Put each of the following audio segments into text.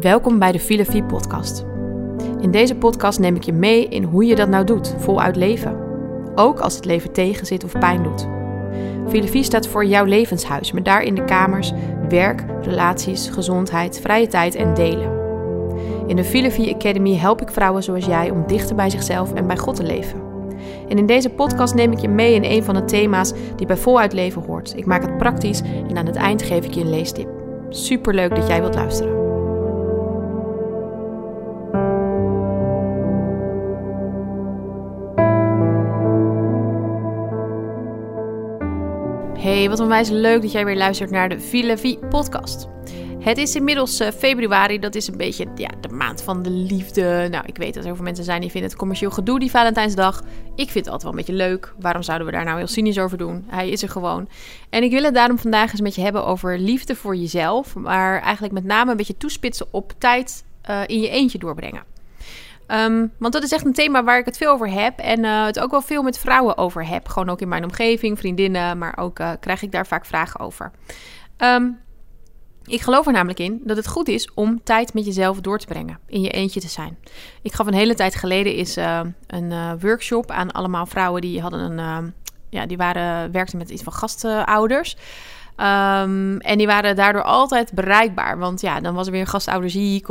Welkom bij de Villa Vie podcast. In deze podcast neem ik je mee in hoe je dat nou doet, voluit leven. Ook als het leven tegenzit of pijn doet. Villa Vie staat voor jouw levenshuis, met daarin de kamers, werk, relaties, gezondheid, vrije tijd en delen. In de Villa Vie Academy help ik vrouwen zoals jij om dichter bij zichzelf en bij God te leven. En in deze podcast neem ik je mee in een van de thema's die bij voluit leven hoort. Ik maak het praktisch en aan het eind geef ik je een leestip. Superleuk dat jij wilt luisteren. Hey, wat onwijs leuk dat jij weer luistert naar de Villa Vie podcast. Het is inmiddels februari, dat is een beetje de maand van de liefde. Nou, ik weet dat er heel veel mensen zijn die vinden het commercieel gedoe, die Valentijnsdag. Ik vind het altijd wel een beetje leuk. Waarom zouden we daar nou heel cynisch over doen? Hij is er gewoon. En ik wil het daarom vandaag eens met je hebben over liefde voor jezelf. Maar eigenlijk met name een beetje toespitsen op tijd in je eentje doorbrengen. Want dat is echt een thema waar ik het veel over heb en het ook wel veel met vrouwen over heb. Gewoon ook in mijn omgeving, vriendinnen, maar ook krijg ik daar vaak vragen over. Ik geloof er namelijk in dat het goed is om tijd met jezelf door te brengen, in je eentje te zijn. Ik gaf een hele tijd geleden een workshop aan allemaal vrouwen die hadden werkten met iets van gastouders. En die waren daardoor altijd bereikbaar. Want ja, dan was er weer een gastouder ziek.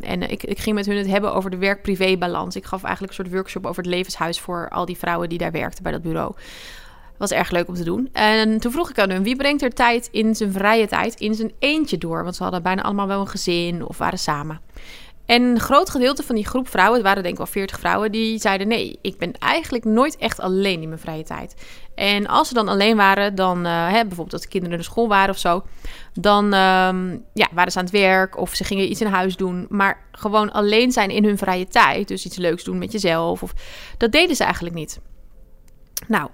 En ik ging met hun het hebben over de werk-privé-balans. Ik gaf eigenlijk een soort workshop over het levenshuis voor al die vrouwen die daar werkten bij dat bureau. Was erg leuk om te doen. En toen vroeg ik aan hun, wie brengt er tijd in zijn vrije tijd in zijn eentje door? Want ze hadden bijna allemaal wel een gezin of waren samen. En een groot gedeelte van die groep vrouwen, het waren denk ik wel 40 vrouwen, die zeiden nee, ik ben eigenlijk nooit echt alleen in mijn vrije tijd. En als ze dan alleen waren, dan bijvoorbeeld dat de kinderen naar school waren of zo, dan waren ze aan het werk of ze gingen iets in huis doen. Maar gewoon alleen zijn in hun vrije tijd, dus iets leuks doen met jezelf, dat deden ze eigenlijk niet. Nou,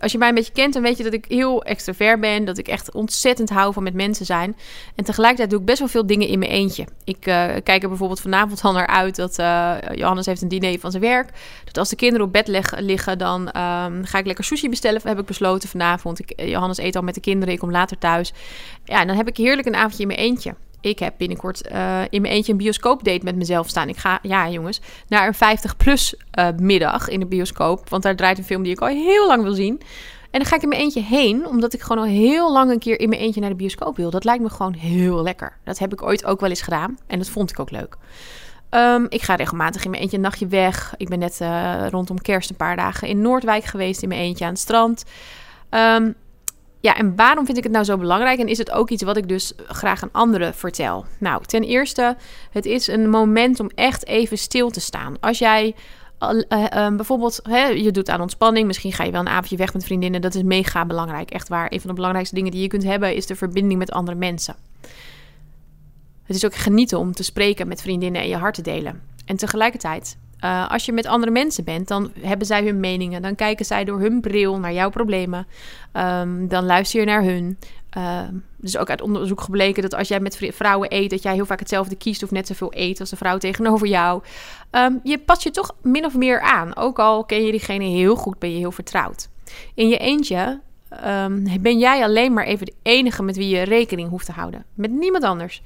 als je mij een beetje kent, dan weet je dat ik heel extravert ben. Dat ik echt ontzettend hou van met mensen zijn. En tegelijkertijd doe ik best wel veel dingen in mijn eentje. Ik kijk er bijvoorbeeld vanavond al naar uit dat Johannes heeft een diner van zijn werk. Dat als de kinderen op bed liggen, dan ga ik lekker sushi bestellen. Heb ik besloten vanavond. Johannes eet al met de kinderen, ik kom later thuis. Ja, en dan heb ik heerlijk een avondje in mijn eentje. Ik heb binnenkort in mijn eentje een bioscoopdate met mezelf staan. Ik ga, naar een 50-plus middag in de bioscoop. Want daar draait een film die ik al heel lang wil zien. En dan ga ik in mijn eentje heen, omdat ik gewoon al heel lang een keer in mijn eentje naar de bioscoop wil. Dat lijkt me gewoon heel lekker. Dat heb ik ooit ook wel eens gedaan en dat vond ik ook leuk. Ik ga regelmatig in mijn eentje een nachtje weg. Ik ben net rondom kerst een paar dagen in Noordwijk geweest in mijn eentje aan het strand. En waarom vind ik het nou zo belangrijk? En is het ook iets wat ik dus graag aan anderen vertel? Nou, ten eerste, het is een moment om echt even stil te staan. Als jij bijvoorbeeld, je doet aan ontspanning. Misschien ga je wel een avondje weg met vriendinnen. Dat is mega belangrijk, echt waar. Een van de belangrijkste dingen die je kunt hebben is de verbinding met andere mensen. Het is ook genieten om te spreken met vriendinnen en je hart te delen. En tegelijkertijd, als je met andere mensen bent, dan hebben zij hun meningen. Dan kijken zij door hun bril naar jouw problemen. Dan luister je naar hun. Dus ook uit onderzoek gebleken dat als jij met vrouwen eet, dat jij heel vaak hetzelfde kiest of net zoveel eet als de vrouw tegenover jou. Je past je toch min of meer aan. Ook al ken je diegene heel goed, ben je heel vertrouwd. In je eentje ben jij alleen maar even de enige met wie je rekening hoeft te houden. Met niemand anders.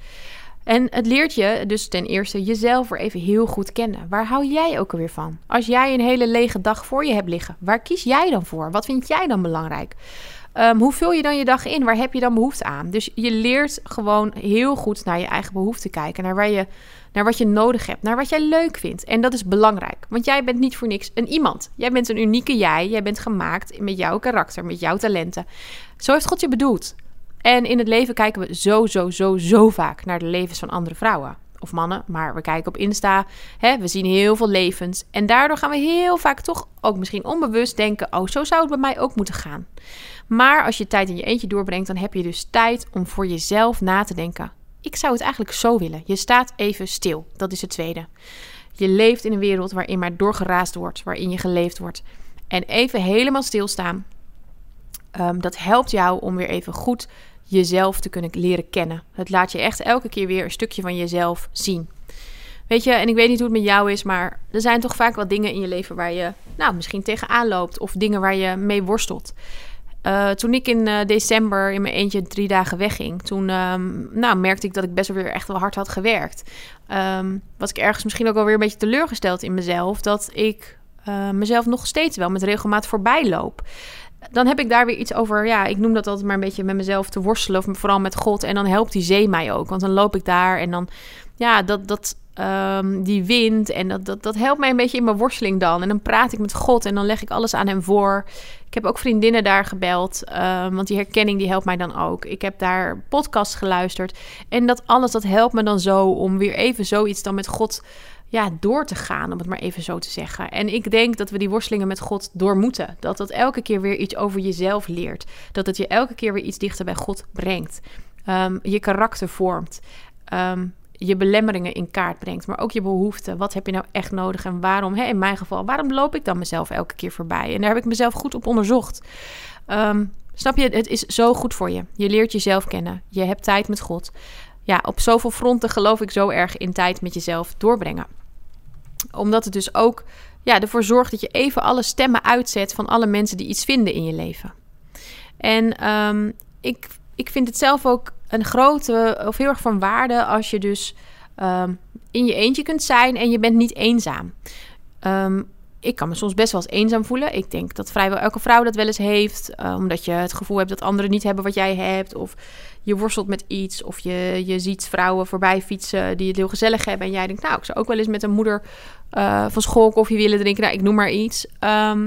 En het leert je dus ten eerste jezelf weer even heel goed kennen. Waar hou jij ook alweer van? Als jij een hele lege dag voor je hebt liggen, waar kies jij dan voor? Wat vind jij dan belangrijk? Hoe vul je dan je dag in? Waar heb je dan behoefte aan? Dus je leert gewoon heel goed naar je eigen behoeften kijken. Naar wat je nodig hebt. Naar wat jij leuk vindt. En dat is belangrijk. Want jij bent niet voor niks een iemand. Jij bent een unieke jij. Jij bent gemaakt met jouw karakter, met jouw talenten. Zo heeft God je bedoeld. En in het leven kijken we zo vaak naar de levens van andere vrouwen of mannen. Maar we kijken op Insta, we zien heel veel levens. En daardoor gaan we heel vaak toch ook misschien onbewust denken, oh, zo zou het bij mij ook moeten gaan. Maar als je tijd in je eentje doorbrengt, dan heb je dus tijd om voor jezelf na te denken. Ik zou het eigenlijk zo willen. Je staat even stil, dat is het tweede. Je leeft in een wereld waarin maar doorgeraasd wordt, waarin je geleefd wordt. En even helemaal stilstaan, dat helpt jou om weer even goed jezelf te kunnen leren kennen. Het laat je echt elke keer weer een stukje van jezelf zien. Weet je, en ik weet niet hoe het met jou is, maar er zijn toch vaak wat dingen in je leven waar je misschien tegenaan loopt of dingen waar je mee worstelt. Toen ik in december in mijn eentje 3 dagen wegging, toen merkte ik dat ik best wel weer echt wel hard had gewerkt. Was ik ergens misschien ook alweer een beetje teleurgesteld in mezelf, dat ik mezelf nog steeds wel met regelmaat voorbij loop. Dan heb ik daar weer iets over, ja, ik noem dat altijd maar een beetje met mezelf te worstelen, of vooral met God. En dan helpt die zee mij ook, want dan loop ik daar en dan, ja, die wind en dat helpt mij een beetje in mijn worsteling dan. En dan praat ik met God en dan leg ik alles aan hem voor. Ik heb ook vriendinnen daar gebeld, want die herkenning die helpt mij dan ook. Ik heb daar podcasts geluisterd en dat alles, dat helpt me dan zo om weer even zoiets dan met God, ja, door te gaan, om het maar even zo te zeggen. En ik denk dat we die worstelingen met God door moeten. Dat elke keer weer iets over jezelf leert. Dat het je elke keer weer iets dichter bij God brengt. Je karakter vormt. Je belemmeringen in kaart brengt, maar ook je behoeften. Wat heb je nou echt nodig en waarom? In mijn geval, waarom loop ik dan mezelf elke keer voorbij? En daar heb ik mezelf goed op onderzocht. Snap je, het is zo goed voor je. Je leert jezelf kennen. Je hebt tijd met God. Ja, op zoveel fronten geloof ik zo erg in tijd met jezelf doorbrengen. Omdat het dus ook, ja, ervoor zorgt dat je even alle stemmen uitzet van alle mensen die iets vinden in je leven. En ik vind het zelf ook een grote, of heel erg van waarde, als je dus in je eentje kunt zijn en je bent niet eenzaam. Ik kan me soms best wel eens eenzaam voelen. Ik denk dat vrijwel elke vrouw dat wel eens heeft. Omdat je het gevoel hebt dat anderen niet hebben wat jij hebt. Of je worstelt met iets. Of je ziet vrouwen voorbij fietsen die het heel gezellig hebben. En jij denkt, nou, ik zou ook wel eens met een moeder van school koffie willen drinken. Nou, ik noem maar iets.